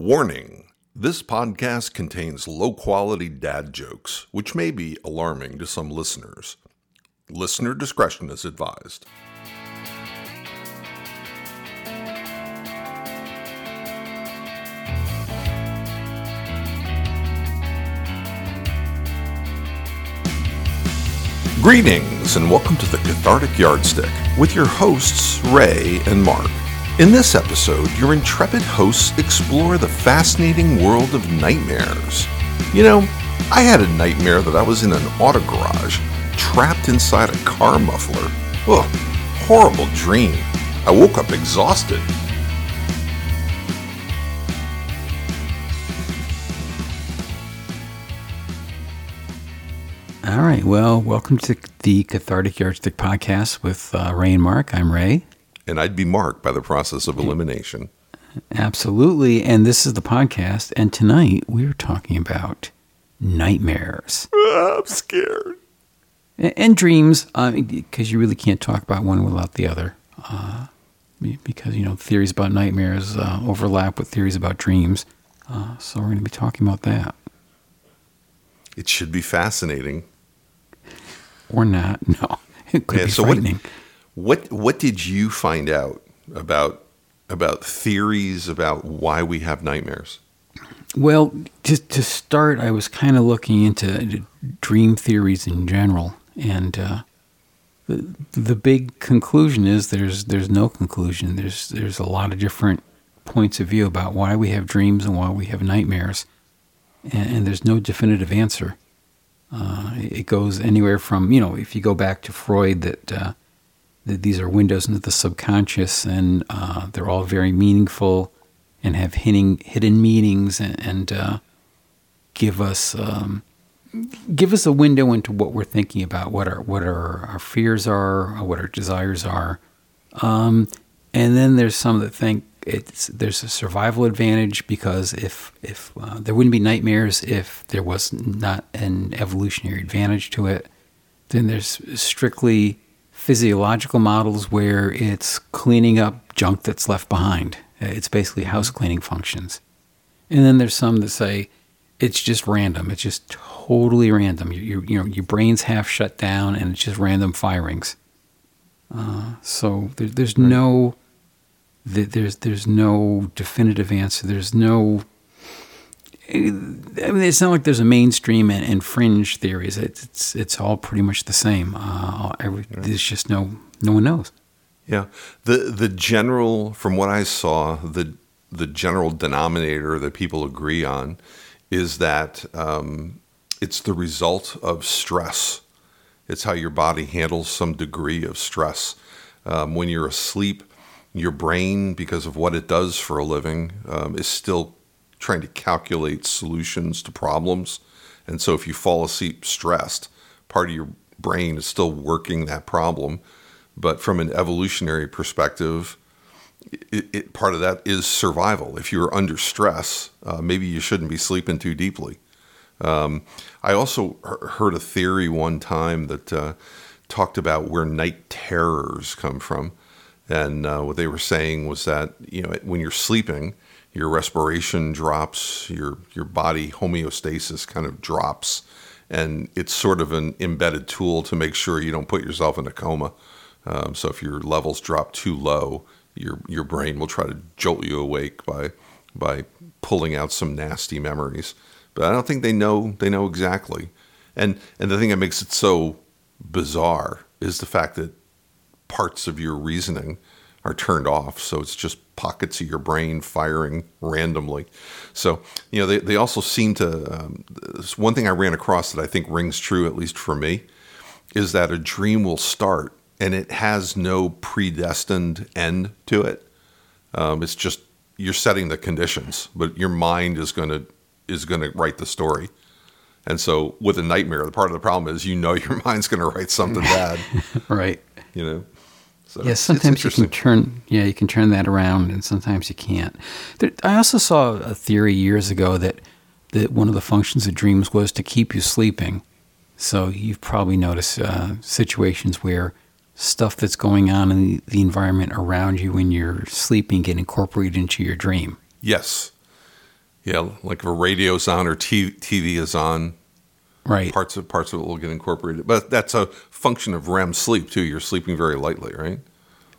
Warning, this podcast contains low-quality dad jokes, which may be alarming to some listeners. Listener discretion is advised. Greetings and welcome to the Cathartic Yardstick with your hosts, Ray and Mark. In this episode, your intrepid hosts explore the fascinating world of nightmares. You know, I had a nightmare that I was in an auto garage, trapped inside a car muffler. Ugh, horrible dream. I woke up exhausted. All right, well, welcome to the Cathartic Yardstick podcast with Ray and Mark. I'm Ray. And I'd be Mark by the process of elimination. Absolutely. And this is the podcast. And tonight we're talking about nightmares. I'm scared. And dreams, because you really can't talk about one without the other. Because, you know, theories about nightmares overlap with theories about dreams. So we're going to be talking about that. It should be fascinating. Or not. No. It could be so frightening. What did you find out about theories about why we have nightmares? Well, to start, I was kind of looking into dream theories in general, and the big conclusion is there's no conclusion. There's a lot of different points of view about why we have dreams and why we have nightmares, and there's no definitive answer. It goes anywhere from, you know, if you go back to Freud, that these are windows into the subconscious, and they're all very meaningful and have hidden meanings and give us a window into what we're thinking about, what our fears are, what our desires are. And then there's some that think there's a survival advantage, because if there wouldn't be nightmares if there was not an evolutionary advantage to it. Then there's strictly physiological models where it's cleaning up junk that's left behind. It's basically house cleaning functions. And then there's some that say it's just random. It's just totally random. Your brain's half shut down, and it's just random firings. So there's right. There's no definitive answer. There's no. I mean, it's not like there's a mainstream and fringe theories. It's all pretty much the same. There's just no one knows. Yeah, the general, from what I saw, the general denominator that people agree on is that it's the result of stress. It's how your body handles some degree of stress. When you're asleep, your brain, because of what it does for a living, is still trying to calculate solutions to problems. And so if you fall asleep stressed, part of your brain is still working that problem. But from an evolutionary perspective, part of that is survival. If you're under stress, maybe you shouldn't be sleeping too deeply. I also heard a theory one time that talked about where night terrors come from. And what they were saying was that, you know, when you're sleeping, your respiration drops, your body homeostasis kind of drops, and it's sort of an embedded tool to make sure you don't put yourself in a coma. So if your levels drop too low, your brain will try to jolt you awake by pulling out some nasty memories. But I don't think they know exactly. And the thing that makes it so bizarre is the fact that parts of your reasoning are turned off, so it's just pockets of your brain firing randomly. So, you know, they also seem to, one thing I ran across that I think rings true, at least for me, is that a dream will start and it has no predestined end to it. It's just, you're setting the conditions, but your mind is going to write the story. And so with a nightmare, the part of the problem is, you know, your mind's going to write something bad. Right. You know? So yeah, sometimes you can turn that around, and sometimes you can't. I also saw a theory years ago that one of the functions of dreams was to keep you sleeping. So you've probably noticed situations where stuff that's going on in the environment around you when you're sleeping get incorporated into your dream. Yes. Yeah, like if a radio's on or TV is on, right? Parts of it will get incorporated, but that's a function of REM sleep too. You're sleeping very lightly, right?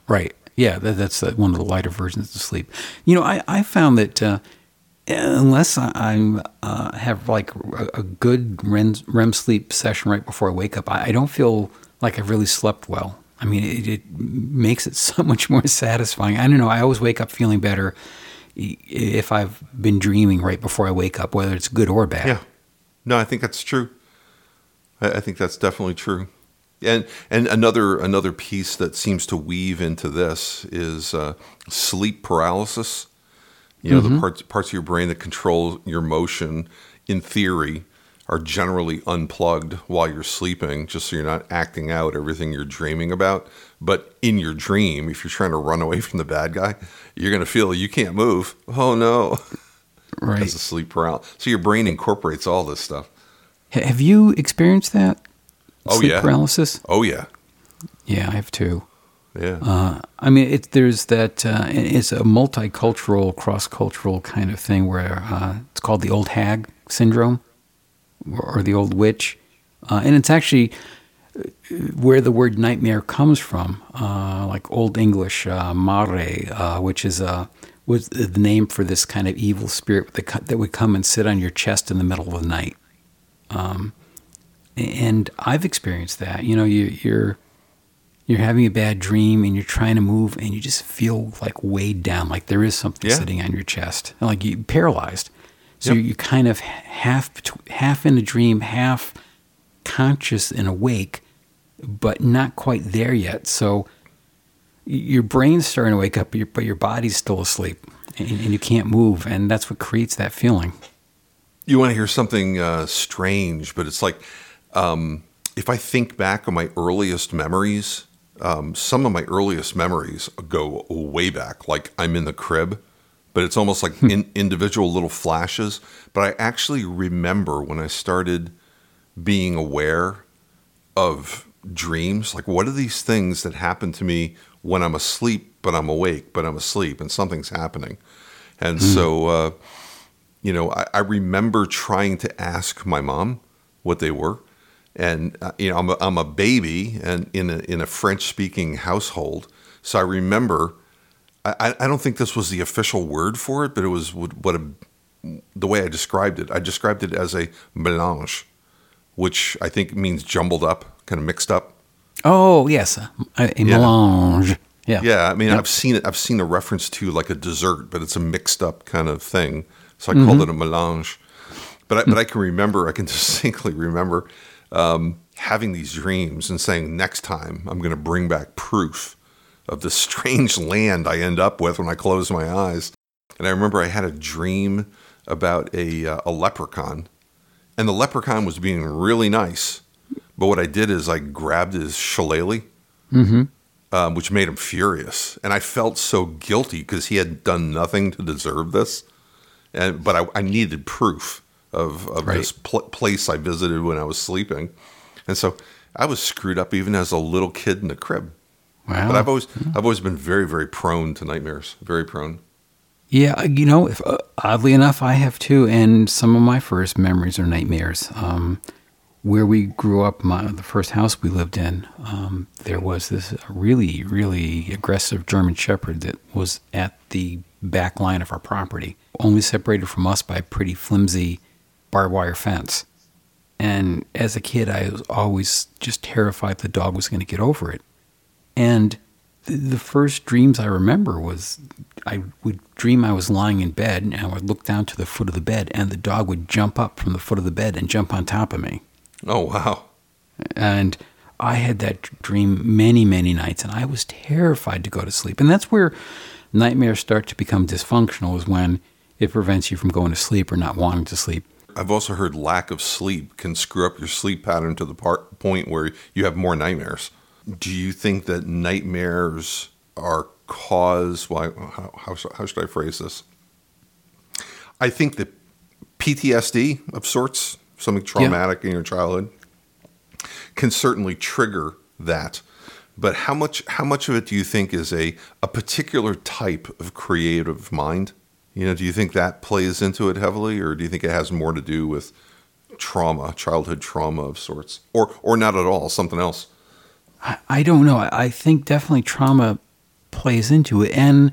Right. Yeah, that's one of the lighter versions of sleep. You know, I found that unless I have like a good REM sleep session right before I wake up, I don't feel like I've really slept well. I mean, it makes it so much more satisfying. I don't know. I always wake up feeling better if I've been dreaming right before I wake up, whether it's good or bad. Yeah. No, I think that's true. I think that's definitely true. And another piece that seems to weave into this is sleep paralysis. You know, mm-hmm. the parts of your brain that control your motion, in theory, are generally unplugged while you're sleeping, just so you're not acting out everything you're dreaming about. But in your dream, if you're trying to run away from the bad guy, you're going to feel you can't move. Oh, no. Right. That's a sleep paralysis. So your brain incorporates all this stuff. Have you experienced that? Sleep paralysis? Oh, yeah. Yeah, I have too. Yeah. I mean, there's that, it's a multicultural, cross-cultural kind of thing where it's called the old hag syndrome or the old witch. And it's actually where the word nightmare comes from, like Old English, mare, which is was the name for this kind of evil spirit that would come and sit on your chest in the middle of the night. And I've experienced that. You know, you're having a bad dream and you're trying to move and you just feel like weighed down, like there is something sitting on your chest, and like you're paralyzed. So Yep. You're kind of half in a dream, half conscious and awake, but not quite there yet. So your brain's starting to wake up, but your body's still asleep and you can't move. And that's what creates that feeling. You want to hear something strange, but it's like if I think back on my earliest memories, some of my earliest memories go way back. Like I'm in the crib, but it's almost like individual little flashes. But I actually remember when I started being aware of dreams. Like, what are these things that happen to me when I'm asleep, but I'm awake, but I'm asleep, and something's happening? And so, you know, I remember trying to ask my mom what they were. And, you know, I'm a baby and in a French-speaking household. So I remember, I don't think this was the official word for it, but it was the way I described it. I described it as a mélange, which I think means jumbled up, kind of mixed up. Oh, yes. A mélange. Yeah. Yeah. I mean, yep. I've seen a reference to like a dessert, but it's a mixed up kind of thing. So I called it a mélange, but I can remember, I can distinctly remember having these dreams and saying, next time I'm going to bring back proof of the strange land I end up with when I close my eyes. And I remember I had a dream about a leprechaun, and the leprechaun was being really nice. But what I did is I grabbed his shillelagh, which made him furious. And I felt so guilty because he had done nothing to deserve this. But I needed proof of this place I visited when I was sleeping. And so I was screwed up even as a little kid in the crib. Wow. But I've always been very, very prone to nightmares, very prone. Yeah, you know, oddly enough, I have too. And some of my first memories are nightmares. Where we grew up, the first house we lived in, there was this really, really aggressive German Shepherd that was at the back line of our property, only separated from us by a pretty flimsy barbed wire fence. And as a kid, I was always just terrified the dog was going to get over it. And the first dreams I remember was I would dream I was lying in bed, and I would look down to the foot of the bed, and the dog would jump up from the foot of the bed and jump on top of me. Oh, wow. And I had that dream many, many nights, and I was terrified to go to sleep. And that's where nightmares start to become dysfunctional, is when it prevents you from going to sleep or not wanting to sleep. I've also heard lack of sleep can screw up your sleep pattern to the point where you have more nightmares. Do you think that nightmares are caused? Well, how should I phrase this? I think that PTSD of sorts, something traumatic in your childhood, can certainly trigger that. But how much of it do you think is a particular type of creative mind? You know, do you think that plays into it heavily, or do you think it has more to do with trauma, childhood trauma of sorts, or not at all, something else? I don't know. I think definitely trauma plays into it, and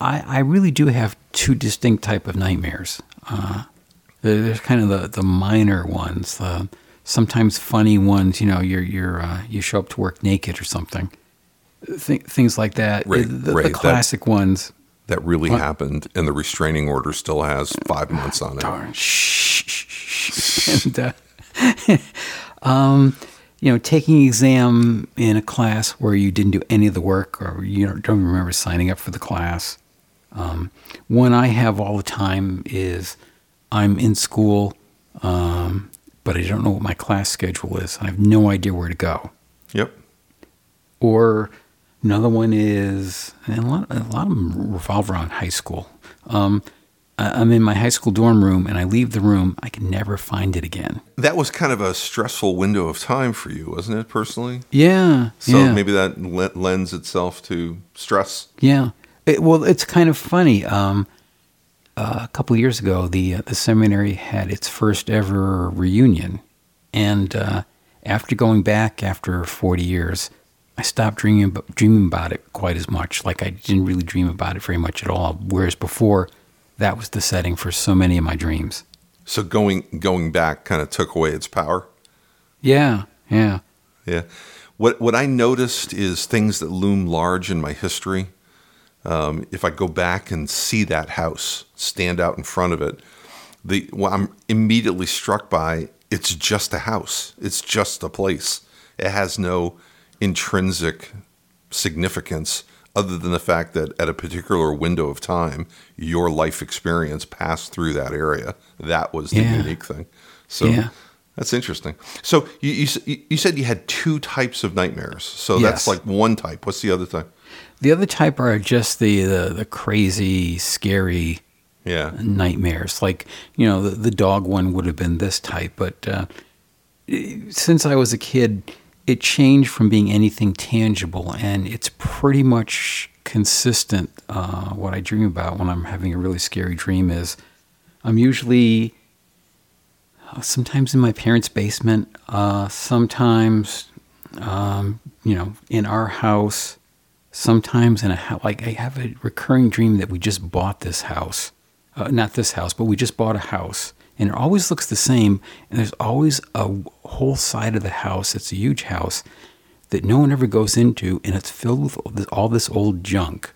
I really do have two distinct type of nightmares. There's kind of the minor ones, the sometimes funny ones. You know, you show up to work naked or something, things like that. Right, the classic ones. That really happened, and the restraining order still has 5 months on it. Darn. Shh. And, you know, taking an exam in a class where you didn't do any of the work, or you don't remember signing up for the class. One I have all the time is I'm in school, but I don't know what my class schedule is. I have no idea where to go. Yep. Or another one is, and a lot of them revolve around high school. I'm in my high school dorm room, and I leave the room. I can never find it again. That was kind of a stressful window of time for you, wasn't it, personally? Yeah. So maybe that lends itself to stress. Yeah. It's kind of funny. A couple of years ago, the seminary had its first ever reunion. And after going back after 40 years... I stopped dreaming about it quite as much. Like, I didn't really dream about it very much at all, whereas before, that was the setting for so many of my dreams. So going back kind of took away its power? Yeah. What I noticed is things that loom large in my history. If I go back and see that house, stand out in front of it, what I'm immediately struck by, it's just a house. It's just a place. It has no intrinsic significance other than the fact that at a particular window of time, your life experience passed through that area. That was the unique thing. So that's interesting. So you said you had two types of nightmares. So that's like one type. What's the other type? The other type are just the crazy, scary nightmares. Like, you know, the dog one would have been this type. But since I was a kid, it changed from being anything tangible, and it's pretty much consistent. What I dream about when I'm having a really scary dream is I'm usually sometimes in my parents' basement, sometimes, you know, in our house, sometimes in a house. Like, I have a recurring dream that we just bought this house. Not this house, but we just bought a house. And it always looks the same, and there's always a whole side of the house, it's a huge house, that no one ever goes into, and it's filled with all this old junk.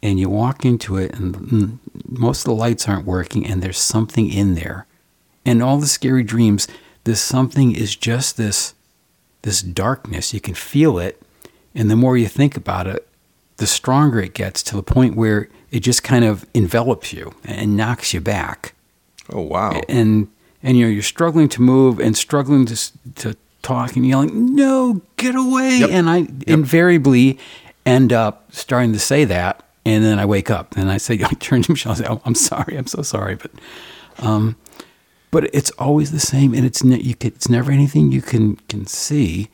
And you walk into it, and most of the lights aren't working, and there's something in there. And all the scary dreams, this something is just this darkness. You can feel it, and the more you think about it, the stronger it gets, to the point where it just kind of envelops you and knocks you back. Oh, wow. And you know, you're struggling to move and struggling to talk and yelling, no, get away. Yep. And I invariably end up starting to say that. And then I wake up and I turn to Michelle and say, oh, I'm sorry. I'm so sorry. But it's always the same. And it's never anything you can see.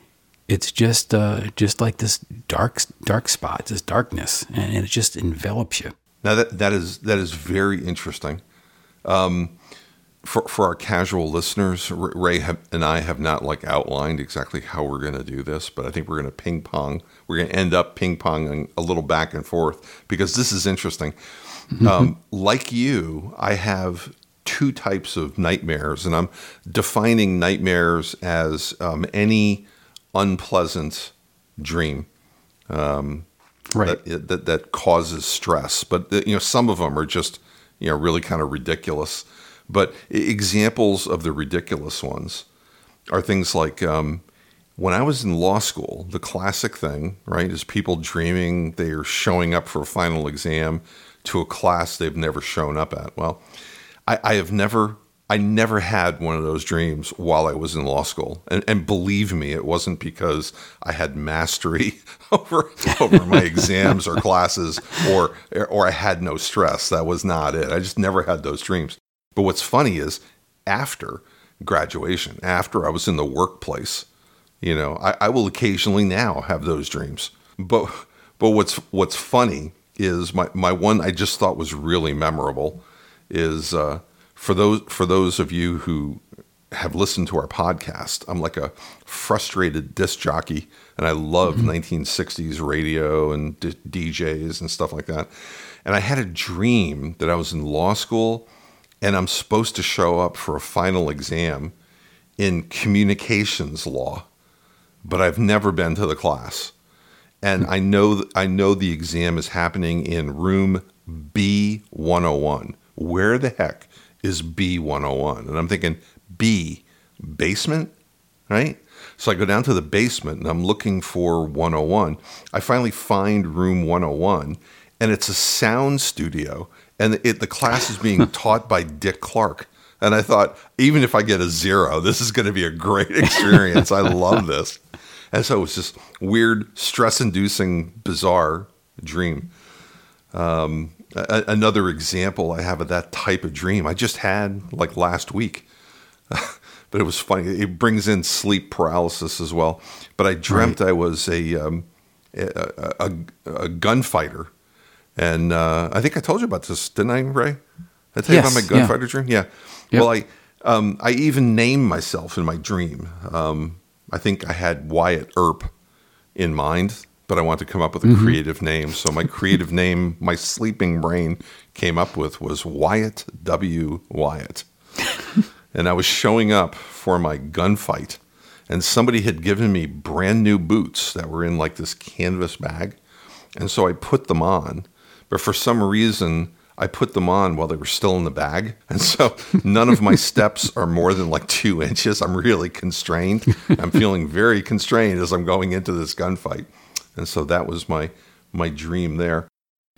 It's just like this dark spot, this darkness. And it just envelops you. Now, that is very interesting. For our casual listeners, Ray and I have not outlined exactly how we're going to do this, but I think we're going to ping pong. We're going to end up ping ponging a little back and forth because this is interesting. Like you, I have two types of nightmares, and I'm defining nightmares as any unpleasant dream. Right. That causes stress, but you know, some of them are just, you know, really kind of ridiculous. But examples of the ridiculous ones are things like when I was in law school, the classic thing, right, is people dreaming they are showing up for a final exam to a class they've never shown up at. Well, I never had one of those dreams while I was in law school. And believe me, it wasn't because I had mastery over my exams or classes or I had no stress. That was not it. I just never had those dreams. But what's funny is after graduation, after I was in the workplace, you know, I will occasionally now have those dreams. But what's funny is my one I just thought was really memorable is for those of you who have listened to our podcast, I'm like a frustrated disc jockey, and I love 1960s radio and DJs and stuff like that. And I had a dream that I was in law school and I'm supposed to show up for a final exam in communications law, but I've never been to the class. And I know the exam is happening in room B101. Where the heck is B101? And I'm thinking, B, basement, right? So I go down to the basement and I'm looking for 101. I finally find room 101, and it's a sound studio, and the class is being taught by Dick Clark. And I thought, even if I get a 0, this is going to be a great experience. I love this. And so it was just weird, stress-inducing, bizarre dream. Another example I have of that type of dream, I just had like last week. But it was funny. It brings in sleep paralysis as well. But I dreamt I was a gunfighter. And I think I told you about this, didn't I, Ray? I tell you about my gunfighter dream? Yeah. Yep. Well, I even named myself in my dream. I think I had Wyatt Earp in mind, but I wanted to come up with a creative name. So my creative name, my sleeping brain came up with, was Wyatt W. Wyatt. And I was showing up for my gunfight, and somebody had given me brand new boots that were in like this canvas bag. And so I put them on, but for some reason I put them on while they were still in the bag. And so none of my steps are more than like 2 inches. I'm really constrained. I'm feeling very constrained as I'm going into this gunfight. And so that was my dream there.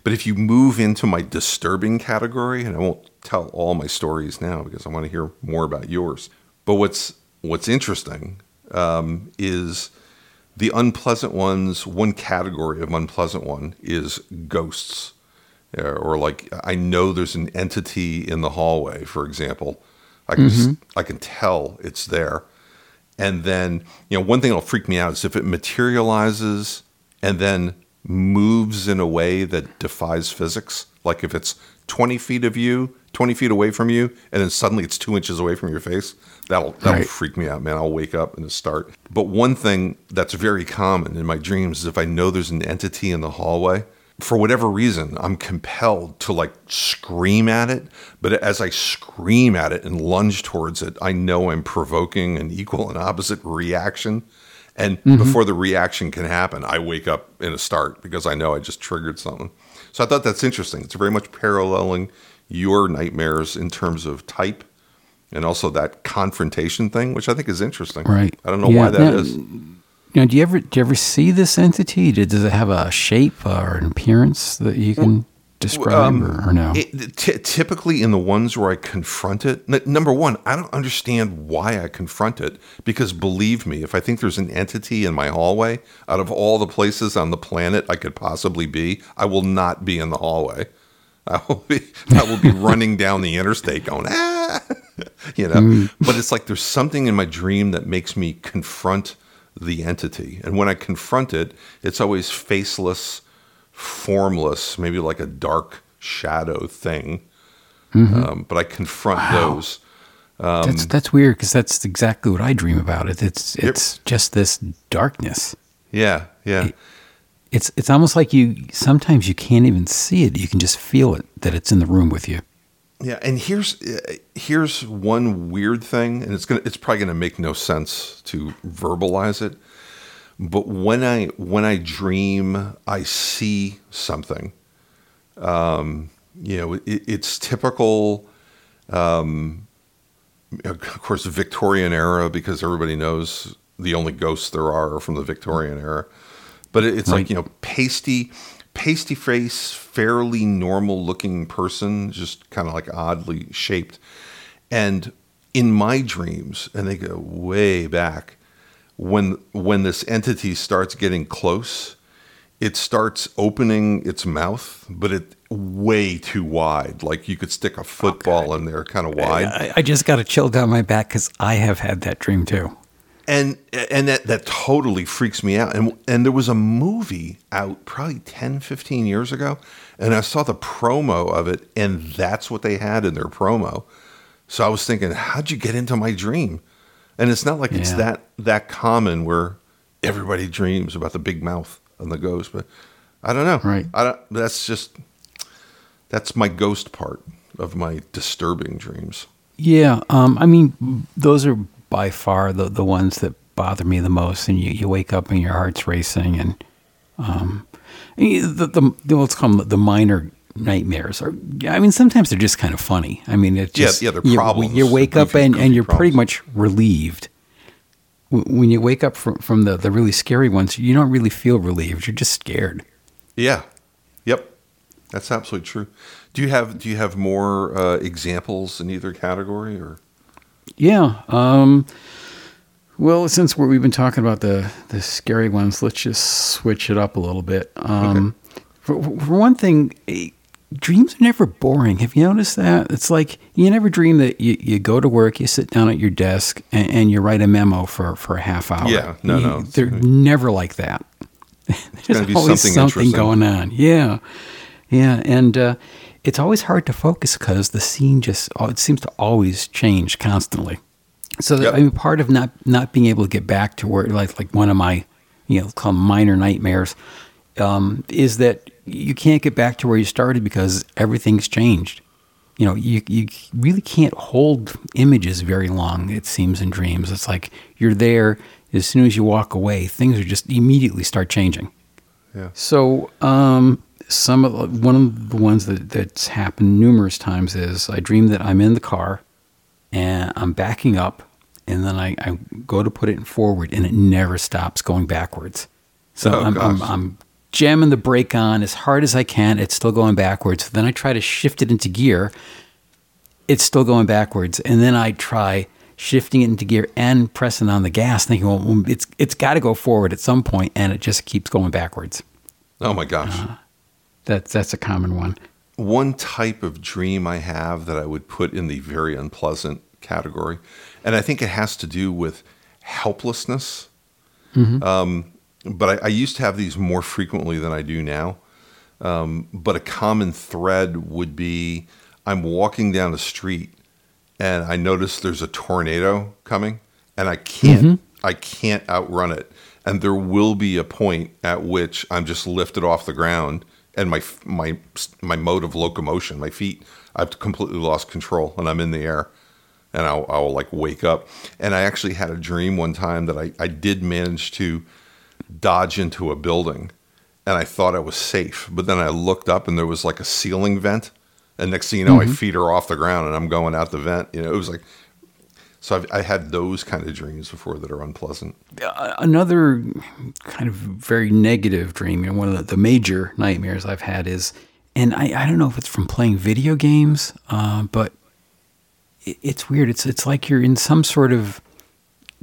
But if you move into my disturbing category, and I won't tell all my stories now because I want to hear more about yours. But what's interesting is the unpleasant ones. One category of unpleasant one is ghosts, or like I know there's an entity in the hallway, for example. I can tell it's there, and then one thing that'll freak me out is if it materializes and then moves in a way that defies physics. Like if it's 20 feet away from you, and then suddenly it's 2 inches away from your face, that'll freak me out, man. I'll wake up and start. But one thing that's very common in my dreams is if I know there's an entity in the hallway, for whatever reason, I'm compelled to like scream at it. But as I scream at it and lunge towards it, I know I'm provoking an equal and opposite reaction. And before the reaction can happen, I wake up in a start because I know I just triggered something. So I thought that's interesting. It's very much paralleling your nightmares in terms of type, and also that confrontation thing, which I think is interesting. Right. I don't know why that is. Now, do you ever see this entity? Does it have a shape or an appearance that you can describe or no? Typically in the ones where I confront it, number one, I don't understand why I confront it, because believe me, if I think there's an entity in my hallway, out of all the places on the planet I could possibly be, I will not be in the hallway. I will be running down the interstate going, But it's like there's something in my dream that makes me confront the entity. And when I confront it, it's always faceless, formless, maybe like a dark shadow thing. But I confront those. That's weird, because that's exactly what I dream about. It's just this darkness. Yeah. It's almost like sometimes you can't even see it. You can just feel it, that it's in the room with you. Yeah, and here's one weird thing, and it's probably gonna make no sense to verbalize it. But when I dream, I see something. It's typical, of course, Victorian era, because everybody knows the only ghosts there are from the Victorian era. But it's like pasty face, fairly normal looking person, just kind of like oddly shaped. And in my dreams, and they go way back, when this entity starts getting close, it starts opening its mouth, but it's way too wide. Like you could stick a football in there, kind of wide. I just got a chill down my back because I have had that dream too. And that totally freaks me out. And there was a movie out probably 10, 15 years ago, and I saw the promo of it, and that's what they had in their promo. So I was thinking, how'd you get into my dream? And it's not like it's that common where everybody dreams about the big mouth and the ghost, but I don't know. Right. That's my ghost part of my disturbing dreams. Yeah. I mean, those are by far the ones that bother me the most, and you wake up and your heart's racing, and let's call them the minor nightmares. Sometimes they're just kind of funny. I mean, it's just they're problems. You wake up and you're pretty much relieved. When you wake up from the really scary ones, you don't really feel relieved. You're just scared. Yeah. Yep. That's absolutely true. Do you have more examples in either category or? Yeah. Well, since we've been talking about the scary ones, let's just switch it up a little bit. Okay. For one thing, dreams are never boring. Have you noticed that? It's like you never dream that you go to work, you sit down at your desk, and you write a memo for a half hour. Yeah, no. They're never like that. There's always something going on. Yeah. Yeah, and it's always hard to focus because the scene it seems to always change constantly. So part of not being able to get back to where like one of my call them minor nightmares is that you can't get back to where you started because everything's changed. You really can't hold images very long, it seems, in dreams. It's like you're there, as soon as you walk away, things are just immediately start changing. Yeah. So one of the ones that's happened numerous times is I dream that I'm in the car and I'm backing up, and then I go to put it forward and it never stops going backwards. So I'm jamming the brake on as hard as I can. It's still going backwards. Then I try to shift it into gear. It's still going backwards. And then I try shifting it into gear and pressing on the gas, thinking, well, it's got to go forward at some point, and it just keeps going backwards. Oh, my gosh. That's a common one. One type of dream I have that I would put in the very unpleasant category, and I think it has to do with helplessness. Mm-hmm. But I used to have these more frequently than I do now. But a common thread would be I'm walking down a street and I notice there's a tornado coming, and I can't outrun it. And there will be a point at which I'm just lifted off the ground. And my mode of locomotion, my feet, I've completely lost control, and I'm in the air, and I'll like wake up. And I actually had a dream one time that I did manage to dodge into a building, and I thought I was safe. But then I looked up, and there was like a ceiling vent, and next thing you know, my feet are off the ground, and I'm going out the vent. It was like. So I had those kind of dreams before that are unpleasant. Another kind of very negative dream, and one of the major nightmares I've had is, and I don't know if it's from playing video games, but it's weird. It's like you're in some sort of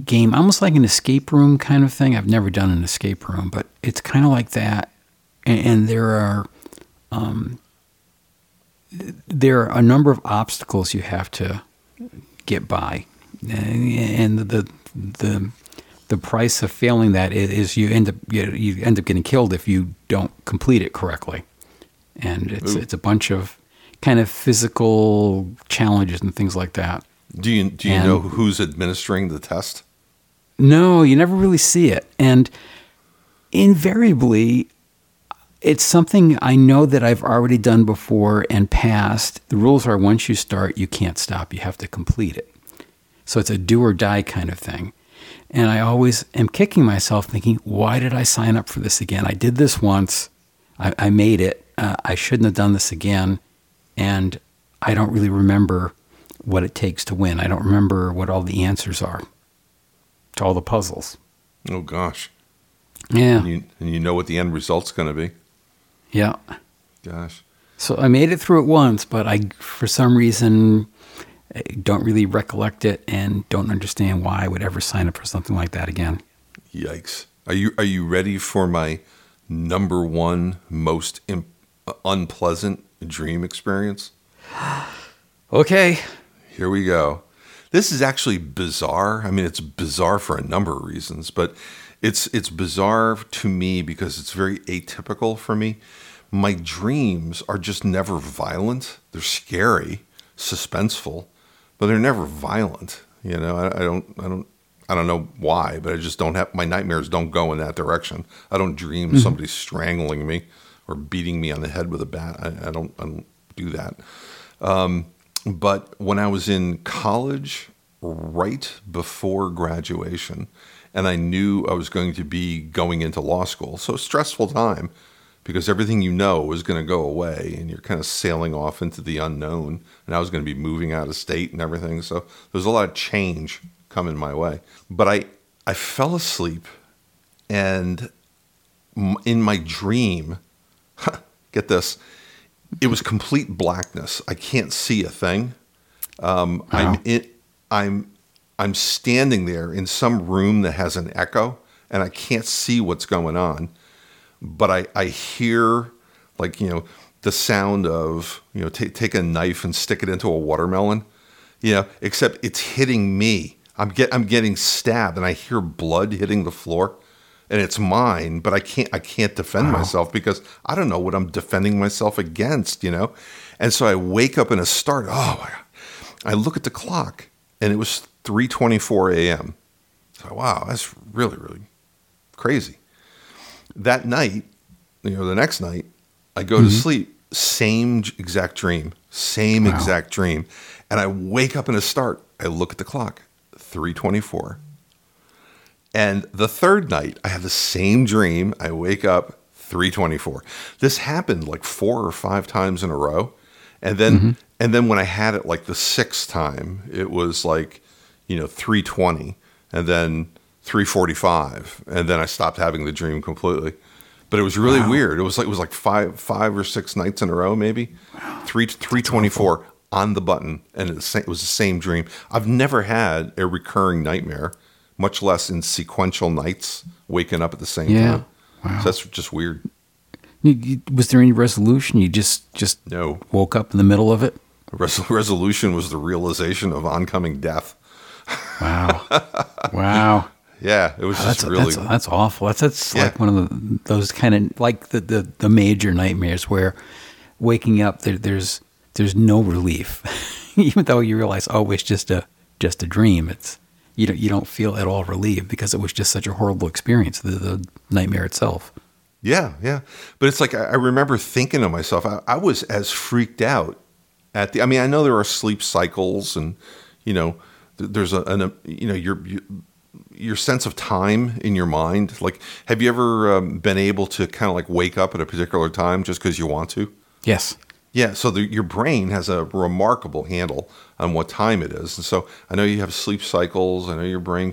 game, almost like an escape room kind of thing. I've never done an escape room, but it's kind of like that. And there are a number of obstacles you have to get by. And the price of failing that is you end up getting killed if you don't complete it correctly, and it's a bunch of kind of physical challenges and things like that. Do you know who's administering the test? No, you never really see it, and invariably, it's something I know that I've already done before and passed. The rules are once you start, you can't stop. You have to complete it. So it's a do or die kind of thing. And I always am kicking myself thinking, why did I sign up for this again? I did this once. I made it. I shouldn't have done this again. And I don't really remember what it takes to win. I don't remember what all the answers are to all the puzzles. Oh, gosh. Yeah. And you know what the end result's going to be. Yeah. Gosh. So I made it through it once, but for some reason... I don't really recollect it and don't understand why I would ever sign up for something like that again. Yikes. Are you ready for my number one most unpleasant dream experience? Okay. Here we go. This is actually bizarre. I mean, it's bizarre for a number of reasons, but it's bizarre to me because it's very atypical for me. My dreams are just never violent. They're scary, suspenseful, but they're never violent. You know, I don't know why, but I just don't have, my nightmares don't go in that direction. I don't dream somebody strangling me or beating me on the head with a bat. I don't do that. But when I was in college, right before graduation, and I knew I was going to be going into law school, so stressful time because everything you know is going to go away and you're kind of sailing off into the unknown, and I was going to be moving out of state and everything. So there's a lot of change coming my way. But I fell asleep, and in my dream, get this, it was complete blackness. I can't see a thing. Wow. I'm standing there in some room that has an echo, and I can't see what's going on. But I hear, like, you know, the sound of, you know, take a knife and stick it into a watermelon, you know, except it's hitting me. I'm getting stabbed, and I hear blood hitting the floor. And it's mine, but I can't defend myself because I don't know what I'm defending myself against, you know? And so I wake up in a start. Oh my God. I look at the clock, and it was 3:24 a.m. So wow, that's really, really crazy. That night, you know, the next night, I go to sleep, same exact dream. And I wake up in a start. I look at the clock, 3:24. And the third night, I had the same dream. I wake up, 3:24. This happened like 4 or 5 times in a row. And then and then when I had it like the 6th time, it was like, you know, 3:20 and then 3:45. And then I stopped having the dream completely. But it was really weird. It was like five or six nights in a row, maybe. Wow. 3:24 on the button. And it was the same dream. I've never had a recurring nightmare, much less in sequential nights, waking up at the same time. Wow. So that's just weird. Was there any resolution? You just no. Woke up in the middle of it? Resolution was the realization of oncoming death. Wow. Yeah, it was really... That's awful. That's like one of those kind of... Like the major nightmares where waking up, there's no relief. Even though you realize, oh, it's just a dream. It's... You don't feel at all relieved because it was just such a horrible experience, the nightmare itself. Yeah. But it's like I remember thinking to myself, I was as freaked out at the... I mean, I know there are sleep cycles and, you know, there's your sense of time in your mind. Like, have you ever been able to kind of like wake up at a particular time just because you want to? Yes. Yeah, so your brain has a remarkable handle on what time it is. And so I know you have sleep cycles. I know your brain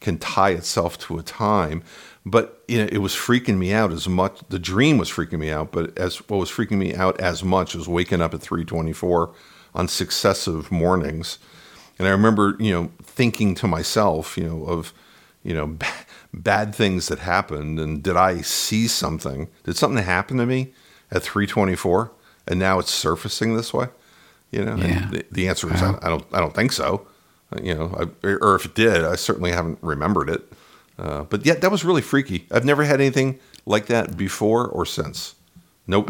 can tie itself to a time. But, you know, it was freaking me out as much. The dream was freaking me out, but what was freaking me out as much was waking up at 3:24 on successive mornings. And I remember, you know, thinking to myself, you know, of, you know, bad things that happened. And did I see something? Did something happen to me at 3:24? And now it's surfacing this way, you know. Yeah. And the answer is I don't think so, you know. Or if it did, I certainly haven't remembered it. But yeah, that was really freaky. I've never had anything like that before or since. No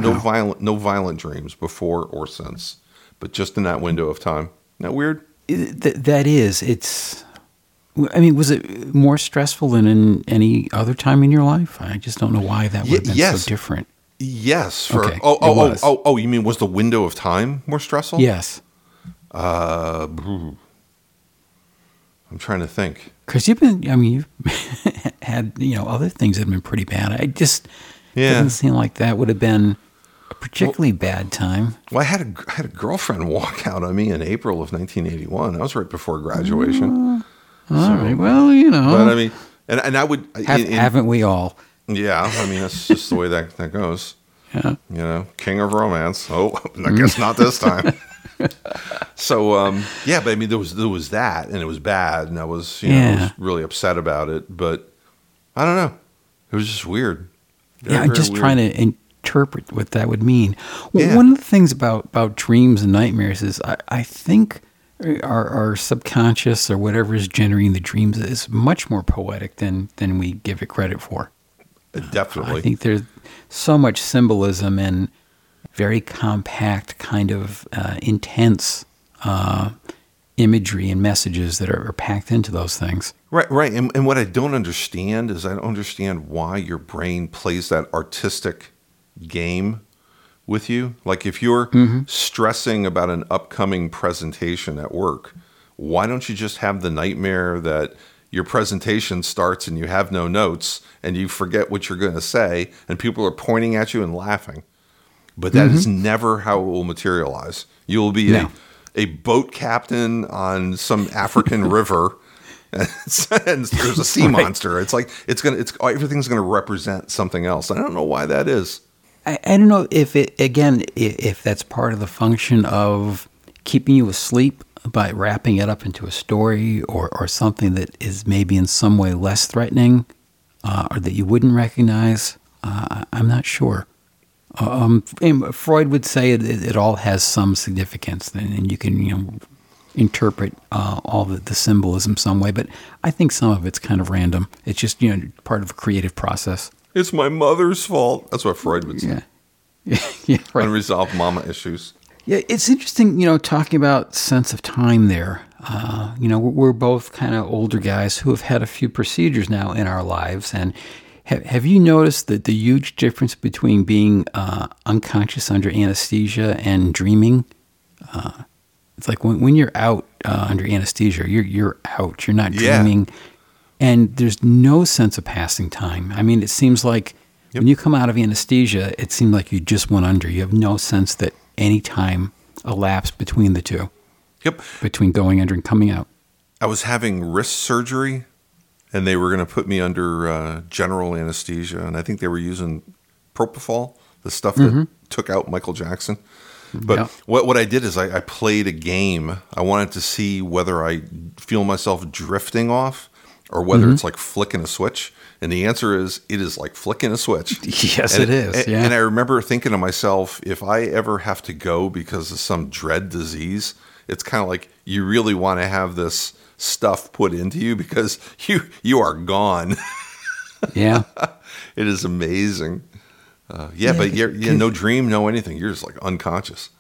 violent dreams before or since, but just in that window of time. Isn't that weird? That is. I mean, was it more stressful than in any other time in your life? I just don't know why that would have been so different. Yes. You mean was the window of time more stressful? Yes. I'm trying to think. Because you've had, you know, other things that have been pretty bad. It doesn't seem like that would have been a particularly bad time. Well, I had a girlfriend walk out on me in April of 1981. That was right before graduation. All right. Well, you know. But I mean, and I would... haven't we all... Yeah, I mean, that's just the way that goes. Yeah. You know, king of romance. Oh, I guess not this time. So, yeah, but I mean, there was that, and it was bad, and I was, I was really upset about it, but I don't know. It was just weird. I'm just trying to interpret what that would mean. Well, one of the things about dreams and nightmares is I think our subconscious or whatever is generating the dreams is much more poetic than we give it credit for. Definitely. I think there's so much symbolism and very compact kind of intense imagery and messages that are packed into those things. Right. And what I don't understand is I don't understand why your brain plays that artistic game with you. Like if you're stressing about an upcoming presentation at work, why don't you just have the nightmare that your presentation starts and you have no notes and you forget what you're going to say and people are pointing at you and laughing? But that is never how it will materialize. You will be a boat captain on some African river, and there's a sea monster. It's like everything's gonna represent something else. I don't know why that is. I don't know if that's part of the function of keeping you asleep by wrapping it up into a story or something that is maybe in some way less threatening or that you wouldn't recognize. I'm not sure. Freud would say it all has some significance, and you can interpret all the symbolism some way. But I think some of it's kind of random. It's just part of a creative process. It's my mother's fault. That's what Freud would say. Yeah, right. Unresolved mama issues. Yeah, it's interesting. Talking about sense of time there. We're both kind of older guys who have had a few procedures now in our lives, and. Have you noticed that the huge difference between being unconscious under anesthesia and dreaming? It's like when you're out under anesthesia, you're out. You're not dreaming, and there's no sense of passing time. I mean, it seems like when you come out of anesthesia, it seems like you just went under. You have no sense that any time elapsed between the two. Yep, between going under and coming out. I was having wrist surgery. And they were going to put me under general anesthesia. And I think they were using propofol, the stuff that took out Michael Jackson. But what I did is I played a game. I wanted to see whether I feel myself drifting off or whether it's like flicking a switch. And the answer is it is like flicking a switch. Yes, and it is. And I remember thinking to myself, if I ever have to go because of some dread disease, it's kind of like you really want to have this stuff put into you because you are gone. Yeah. It is amazing. But you're no dream, no anything. You're just like unconscious.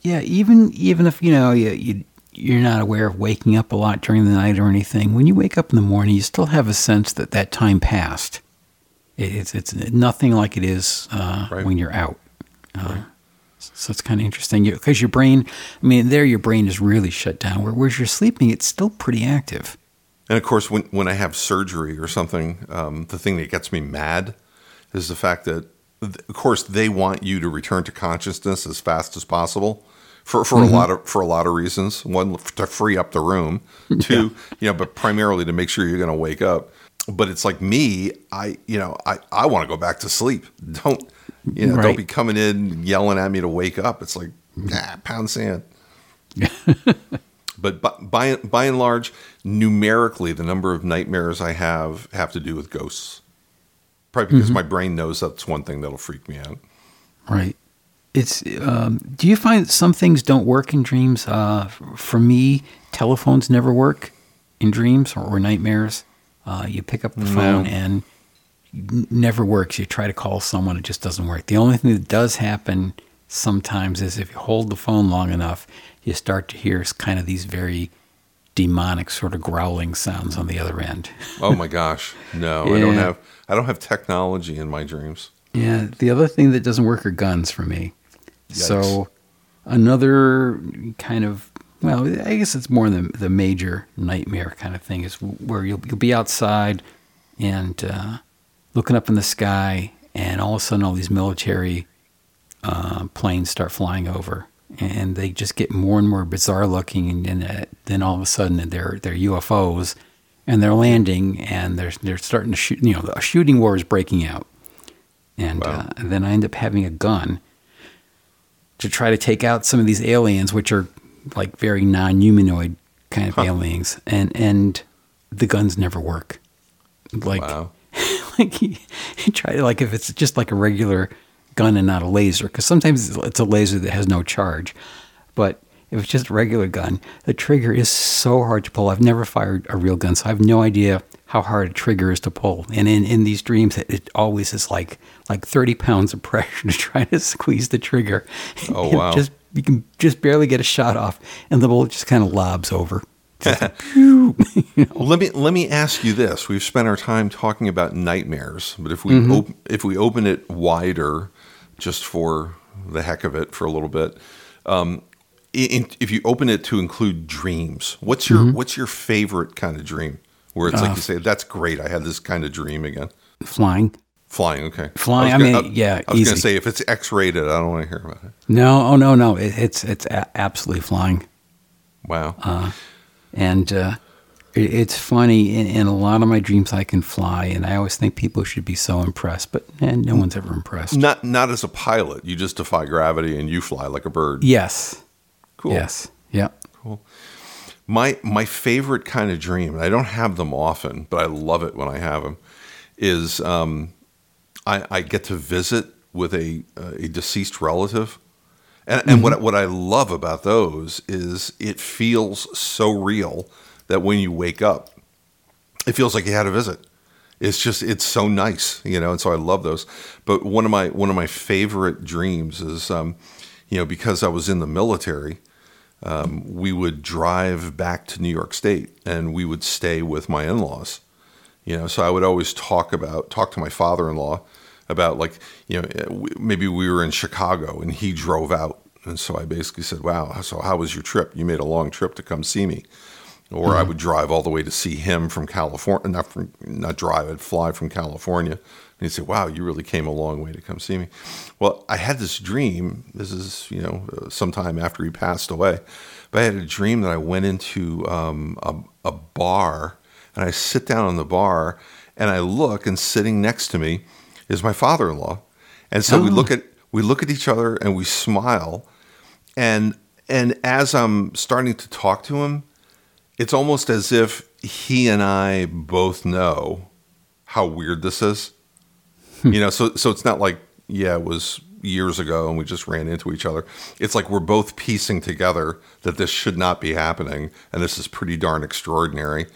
Yeah, even if, you're not aware of waking up a lot during the night or anything, when you wake up in the morning, you still have a sense that time passed. It's nothing like it is when you're out. Right. So it's kind of interesting because your brain, your brain is really shut down. Whereas you're sleeping, it's still pretty active. And, of course, when I have surgery or something, the thing that gets me mad is the fact that, of course, they want you to return to consciousness as fast as possible for a lot of reasons. One, to free up the room. Two, but primarily to make sure you're going to wake up. But it's like me, I want to go back to sleep. Don't be coming in yelling at me to wake up. It's like, pound sand. But by and large, numerically, the number of nightmares I have to do with ghosts. Probably because my brain knows that's one thing that'll freak me out. Right. It's. Do you find that some things don't work in dreams? For me, telephones never work in dreams or nightmares. You pick up the phone and... never works. You try to call someone, it just doesn't work. The only thing that does happen sometimes is if you hold the phone long enough, you start to hear kind of these very demonic sort of growling sounds on the other end. Oh my gosh. No, yeah. I don't have technology in my dreams. Yeah. The other thing that doesn't work are guns for me. Yikes. So another kind of, I guess it's more the major nightmare kind of thing is where you'll be outside and, looking up in the sky, and all of a sudden all these military planes start flying over, and they just get more and more bizarre looking, and then all of a sudden they're UFOs, and they're landing, and they're starting to shoot. A shooting war is breaking out, and then I end up having a gun to try to take out some of these aliens, which are like very non-humanoid kind of aliens, and the guns never work. Like. Wow. Like you try to, like, if it's just like a regular gun and not a laser, because sometimes it's a laser that has no charge, but If it's just a regular gun, the trigger is so hard to pull. I've never fired a real gun, so I have no idea how hard a trigger is to pull. And in these dreams, it always is like 30 pounds of pressure to try to squeeze the trigger. Oh, wow. You can just barely get a shot off, and the bullet just kind of lobs over. You know? Let me ask you this. We've spent our time talking about nightmares, but if we open it wider, just for the heck of it for a little bit, if you open it to include dreams, what's your favorite kind of dream? Where it's like you say, that's great, I had this kind of dream again. Flying, okay. Flying, I was going to say, if it's X-rated, I don't want to hear about it. No. It's absolutely flying. Wow. It's funny, in a lot of my dreams I can fly, and I always think people should be so impressed, but no one's ever impressed. Not as a pilot. You just defy gravity and you fly like a bird. Yes. Cool. Yes. Yeah. Cool. My favorite kind of dream, and I don't have them often, but I love it when I have them, is I get to visit with a deceased relative. And what I love about those is it feels so real that when you wake up, it feels like you had a visit. It's so nice, you know, and so I love those. But one of my favorite dreams is, because I was in the military, we would drive back to New York State and we would stay with my in-laws, you know, so I would always talk to my father-in-law about, like, you know, maybe we were in Chicago and he drove out. And so I basically said, wow, so how was your trip? You made a long trip to come see me. Or I would drive all the way to see him from California, I'd fly from California. And he'd say, wow, you really came a long way to come see me. Well, I had this dream. This is, you know, sometime after he passed away. But I had a dream that I went into a bar, and I sit down on the bar and I look, and sitting next to me is my father-in-law. And so we look at each other and we smile. And as I'm starting to talk to him, it's almost as if he and I both know how weird this is, you know. So it's not like, yeah, it was years ago and we just ran into each other. It's like we're both piecing together that this should not be happening, and this is pretty darn extraordinary.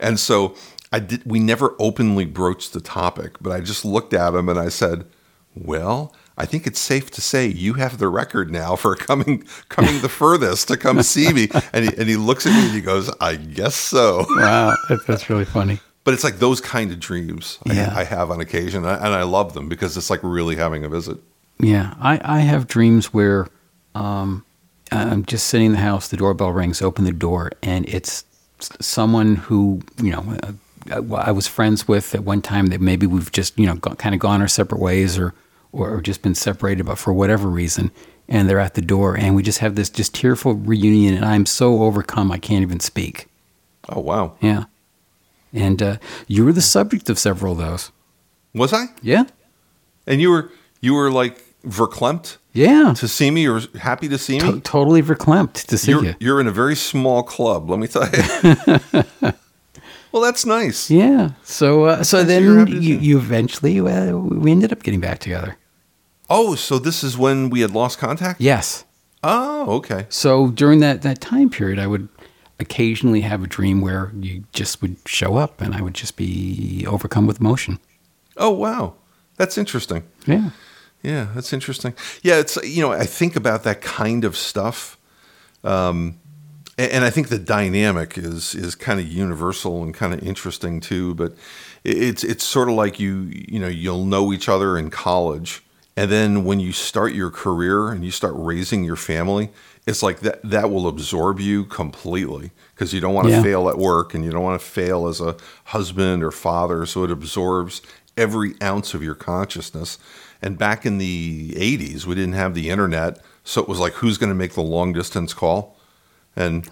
And so we never openly broached the topic, but I just looked at him and I said, "Well, I think it's safe to say you have the record now for coming the furthest to come see me." And he looks at me and he goes, "I guess so." Wow, that's really funny. But it's like those kind of dreams I have on occasion, and I love them because it's like really having a visit. Yeah, I have dreams where I'm just sitting in the house, the doorbell rings, open the door, and it's someone who, you know, I was friends with at one time that maybe we've just, you know, kind of gone our separate ways or just been separated, but for whatever reason, and they're at the door, and we just have this just tearful reunion, and I'm so overcome I can't even speak. Oh, wow. Yeah. And you were the subject of several of those. Was I? Yeah. And you were like verklempt? Yeah. To see me, or happy to see me? Totally verklempt to see you. You're in a very small club, let me tell you. Well, that's nice. Yeah. So then you eventually, we ended up getting back together. Oh, so this is when we had lost contact? Yes. Oh, okay. So during that time period, I would occasionally have a dream where you just would show up and I would just be overcome with emotion. Oh, wow. That's interesting. Yeah. Yeah, that's interesting. Yeah, it's, you know, I think about that kind of stuff. And I think the dynamic is kind of universal and kind of interesting too. But it's sort of like you'll know each other in college, and then when you start your career and you start raising your family, it's like that will absorb you completely because you don't want to fail at work and you don't want to fail as a husband or father. So it absorbs every ounce of your consciousness. And back in the 80s, we didn't have the internet, so it was like, who's going to make the long distance call? And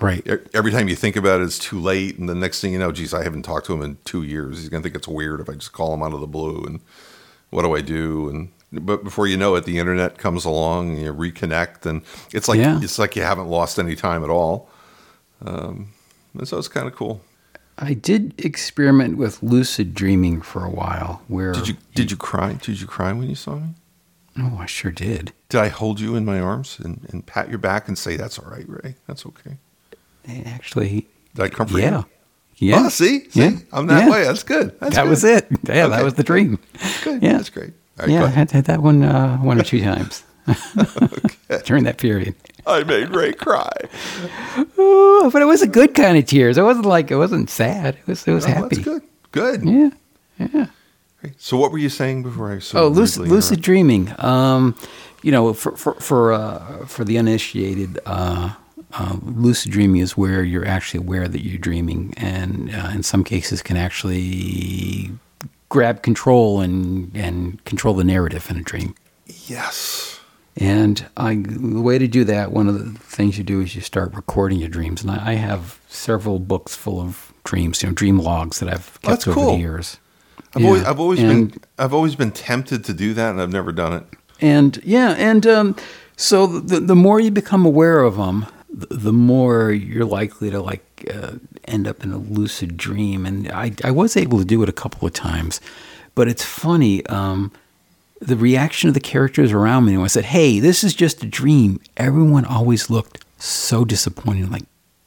every time you think about it, it's too late. And the next thing you know, geez, I haven't talked to him in 2 years. He's going to think it's weird if I just call him out of the blue. And what do I do? But before you know it, the internet comes along and you reconnect. And it's like you haven't lost any time at all. And so it's kind of cool. I did experiment with lucid dreaming for a while. Did you cry? Did you cry when you saw me? Oh, I sure did. Did I hold you in my arms and pat your back and say, that's all right, Ray? That's okay. Actually, did I comfort you? Yeah. Oh, see? Yeah. I'm that way. That's good. That was it. Yeah, okay. That was the dream. Good. Yeah. That's great. All right, yeah, I had that one or two times during that period. I made Ray cry. Oh, but it was a good kind of tears. It wasn't sad. It was happy. That's good. Good. Yeah. Yeah. So what were you saying before I? So lucid dreaming. For the uninitiated, lucid dreaming is where you're actually aware that you're dreaming, and in some cases can actually grab control and control the narrative in a dream. Yes. And the way to do that, one of the things you do is you start recording your dreams. And I have several books full of dreams, dream logs that I've kept over the years. I've always been tempted to do that, and I've never done it. So the more you become aware of them, the more you're likely to end up in a lucid dream. And I was able to do it a couple of times, but it's funny. The reaction of the characters around me when I said, "Hey, this is just a dream," everyone always looked so disappointed, like,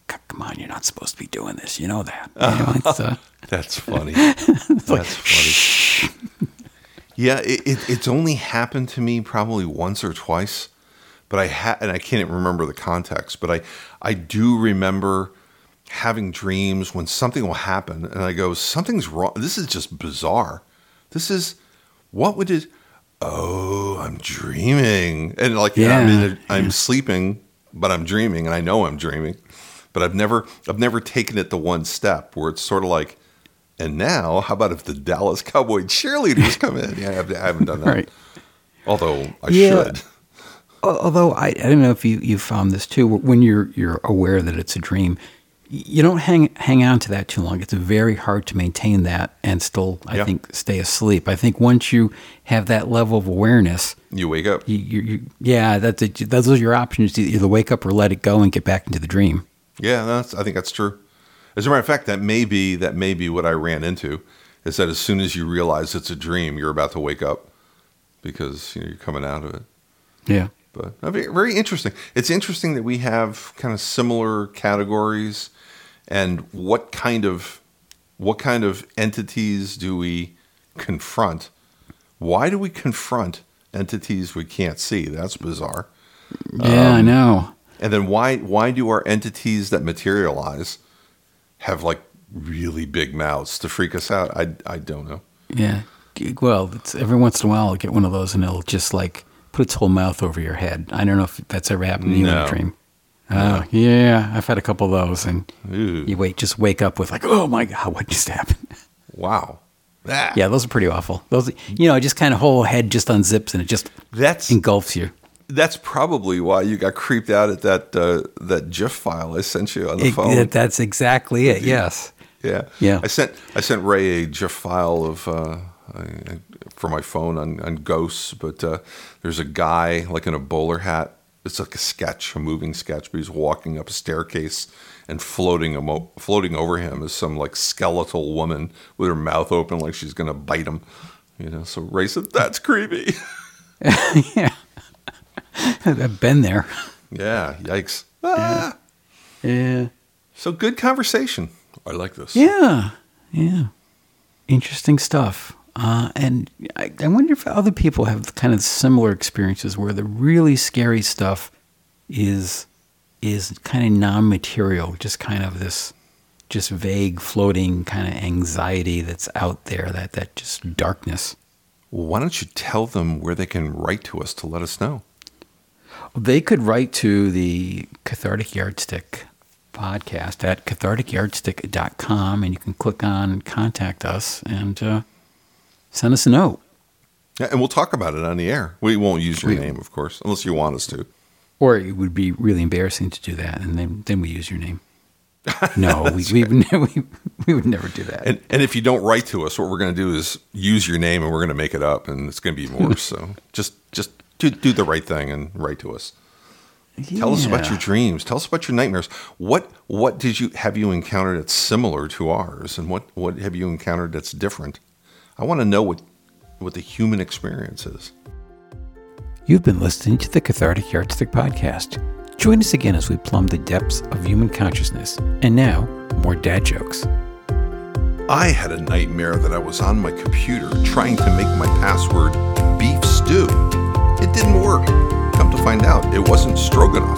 come on, you're not supposed to be doing this. You know that. That's funny. That's funny. Yeah, it's only happened to me probably once or twice, but and I can't remember the context, but I do remember having dreams when something will happen, and I go, something's wrong. This is just bizarre. Oh, I'm dreaming. And I'm sleeping, but I'm dreaming, and I know I'm dreaming. But I've never taken it the one step where it's sort of like, and now how about if the Dallas Cowboy cheerleaders come in? Yeah, I haven't done that. Right. Although I should. Although I don't know if you found this too. When you're aware that it's a dream, you don't hang on to that too long. It's very hard to maintain that and still, I think, stay asleep. I think once you have that level of awareness, you wake up. Those are your options. You either wake up or let it go and get back into the dream. Yeah, I think that's true. As a matter of fact, that may be what I ran into, is that as soon as you realize it's a dream, you're about to wake up because you're coming out of it. Yeah. But very interesting. It's interesting that we have kind of similar categories, and what kind of entities do we confront? Why do we confront entities we can't see? That's bizarre. Yeah, I know. And then why do our entities that materialize have really big mouths to freak us out? I don't know. Yeah. Well, every once in a while I'll get one of those and it'll just put its whole mouth over your head. I don't know if that's ever happened to you in a dream. No. Yeah. I've had a couple of those, and you wake up with oh my God, what just happened? Wow. Ah. Yeah, those are pretty awful. Those, just kind of whole head just unzips and it just engulfs you. That's probably why you got creeped out at that GIF file I sent you on the phone. That's exactly it. Yes. Yeah. I sent Ray a GIF file of for my phone on ghosts, but there's a guy in a bowler hat. It's like a sketch, a moving sketch, but he's walking up a staircase, and floating over him is some skeletal woman with her mouth open like she's going to bite him. So Ray said, "That's creepy." Yeah. I've been there. Yeah, yikes. Ah. Yeah. So good conversation. I like this. Yeah. Interesting stuff. And I wonder if other people have kind of similar experiences where the really scary stuff is kind of non-material, just kind of this just vague, floating kind of anxiety that's out there, that just darkness. Well, why don't you tell them where they can write to us to let us know? They could write to the Cathartic Yardstick podcast at catharticyardstick.com, and you can click on Contact Us and send us a note. Yeah, and we'll talk about it on the air. We won't use your name, of course, unless you want us to. Or it would be really embarrassing to do that, and then we use your name. No, we would never do that. And if you don't write to us, what we're going to do is use your name, and we're going to make it up, and it's going to be worse. So just... Do the right thing and write to us. Yeah. Tell us about your dreams. Tell us about your nightmares. What have you encountered that's similar to ours, and what have you encountered that's different? I want to know what the human experience is. You've been listening to the Cathartic Yardstick Podcast. Join us again as we plumb the depths of human consciousness. And now, more dad jokes. I had a nightmare that I was on my computer trying to make my password beef stew. It didn't work. Come to find out, it wasn't stroganoff.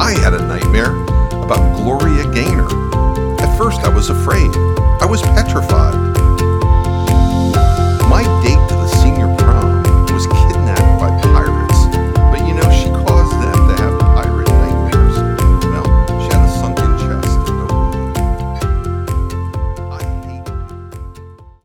I had a nightmare about Gloria Gaynor. At first, I was afraid. I was petrified.